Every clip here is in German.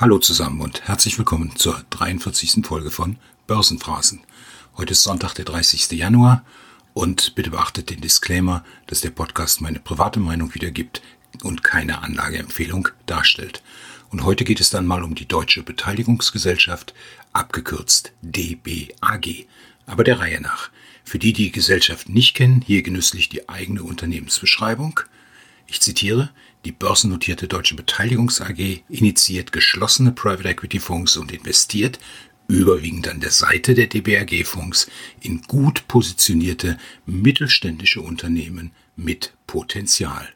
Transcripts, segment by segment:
Hallo zusammen und herzlich willkommen zur 43. Folge von Börsenphrasen. Heute ist Sonntag, der 30. Januar und bitte beachtet den Disclaimer, dass der Podcast meine private Meinung wiedergibt und keine Anlageempfehlung darstellt. Und heute geht es dann mal um die Deutsche Beteiligungsgesellschaft, abgekürzt DBAG, aber der Reihe nach. Für die, die die Gesellschaft nicht kennen, hier genüsslich die eigene Unternehmensbeschreibung. Ich zitiere: Die börsennotierte Deutsche Beteiligungs AG initiiert geschlossene Private Equity Fonds und investiert, überwiegend an der Seite der TBRG Fonds, in gut positionierte mittelständische Unternehmen mit Potenzial.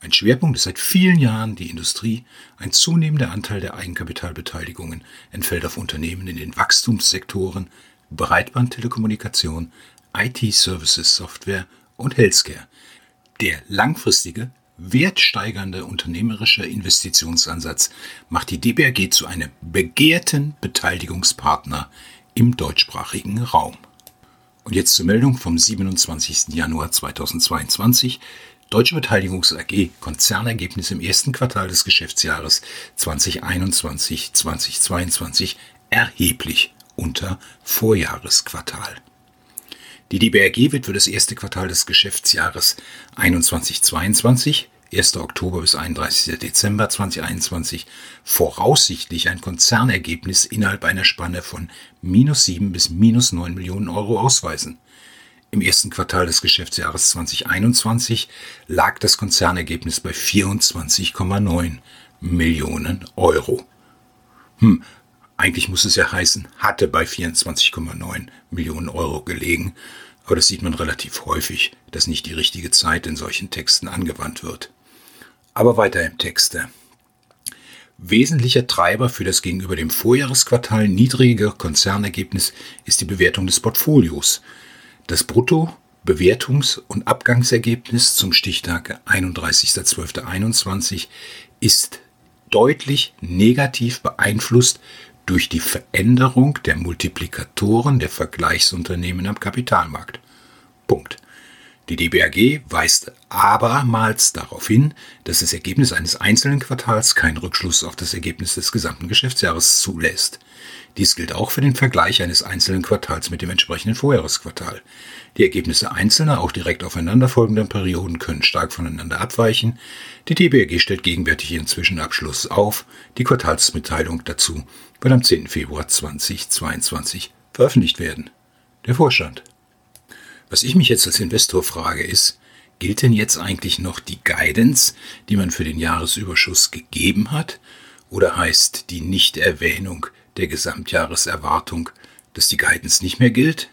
Ein Schwerpunkt ist seit vielen Jahren die Industrie. Ein zunehmender Anteil der Eigenkapitalbeteiligungen entfällt auf Unternehmen in den Wachstumssektoren Breitbandtelekommunikation, IT-Services, Software und Healthcare. Der langfristige, wertsteigernde unternehmerische Investitionsansatz macht die DBRG zu einem begehrten Beteiligungspartner im deutschsprachigen Raum. Und jetzt zur Meldung vom 27. Januar 2022. Deutsche Beteiligungs AG Konzernergebnis im ersten Quartal des Geschäftsjahres 2021-2022 erheblich unter Vorjahresquartal. Die DBRG wird für das erste Quartal des Geschäftsjahres 2021-2022, 1. Oktober bis 31. Dezember 2021, voraussichtlich ein Konzernergebnis innerhalb einer Spanne von -7 bis -9 Millionen Euro ausweisen. Im ersten Quartal des Geschäftsjahres 2021 lag das Konzernergebnis bei 24,9 Millionen Euro. Eigentlich muss es ja heißen, hatte bei 24,9 Millionen Euro gelegen. Aber das sieht man relativ häufig, dass nicht die richtige Zeit in solchen Texten angewandt wird. Aber weiter im Texte. Wesentlicher Treiber für das gegenüber dem Vorjahresquartal niedrige Konzernergebnis ist die Bewertung des Portfolios. Das Brutto-, Bewertungs- und Abgangsergebnis zum Stichtag 31.12.21 ist deutlich negativ beeinflusst durch die Veränderung der Multiplikatoren der Vergleichsunternehmen am Kapitalmarkt. Punkt. Die DBAG weist abermals darauf hin, dass das Ergebnis eines einzelnen Quartals keinen Rückschluss auf das Ergebnis des gesamten Geschäftsjahres zulässt. Dies gilt auch für den Vergleich eines einzelnen Quartals mit dem entsprechenden Vorjahresquartal. Die Ergebnisse einzelner, auch direkt aufeinanderfolgender Perioden können stark voneinander abweichen. Die TBRG stellt gegenwärtig ihren Zwischenabschluss auf. Die Quartalsmitteilung dazu wird am 10. Februar 2022 veröffentlicht werden. Der Vorstand. Was ich mich jetzt als Investor frage ist, gilt denn jetzt eigentlich noch die Guidance, die man für den Jahresüberschuss gegeben hat? Oder heißt die Nichterwähnung der Gesamtjahreserwartung, dass die Guidance nicht mehr gilt?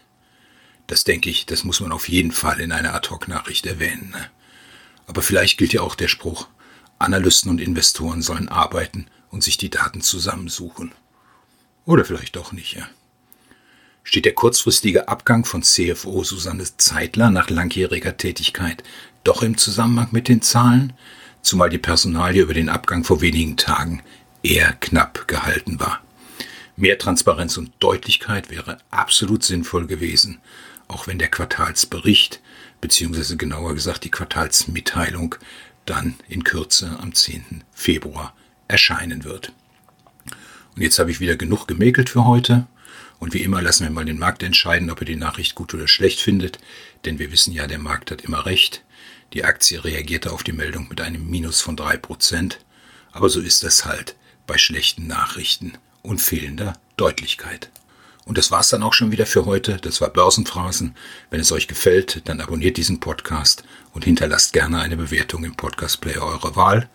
Das denke ich, das muss man auf jeden Fall in einer Ad-Hoc-Nachricht erwähnen. Aber vielleicht gilt ja auch der Spruch, Analysten und Investoren sollen arbeiten und sich die Daten zusammensuchen. Oder vielleicht doch nicht, ja. Steht der kurzfristige Abgang von CFO Susanne Zeitler nach langjähriger Tätigkeit doch im Zusammenhang mit den Zahlen? Zumal die Personalie über den Abgang vor wenigen Tagen eher knapp gehalten war. Mehr Transparenz und Deutlichkeit wäre absolut sinnvoll gewesen, auch wenn der Quartalsbericht bzw. genauer gesagt die Quartalsmitteilung dann in Kürze am 10. Februar erscheinen wird. Und jetzt habe ich wieder genug gemäkelt für heute. Und wie immer lassen wir mal den Markt entscheiden, ob er die Nachricht gut oder schlecht findet, denn wir wissen ja, der Markt hat immer recht. Die Aktie reagierte auf die Meldung mit einem Minus von 3%, aber so ist das halt bei schlechten Nachrichten und fehlender Deutlichkeit. Und das war's dann auch schon wieder für heute. Das war Börsenphrasen. Wenn es euch gefällt, dann abonniert diesen Podcast und hinterlasst gerne eine Bewertung im Podcast-Player eurer Wahl.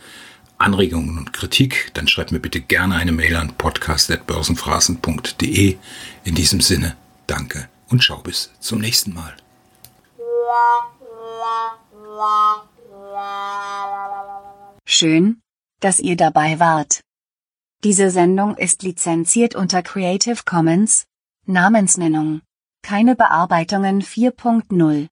Anregungen und Kritik, dann schreibt mir bitte gerne eine Mail an podcast@börsenphrasen.de. In diesem Sinne, danke und ciao bis zum nächsten Mal. Schön, dass ihr dabei wart. Diese Sendung ist lizenziert unter Creative Commons, Namensnennung. Keine Bearbeitungen 4.0.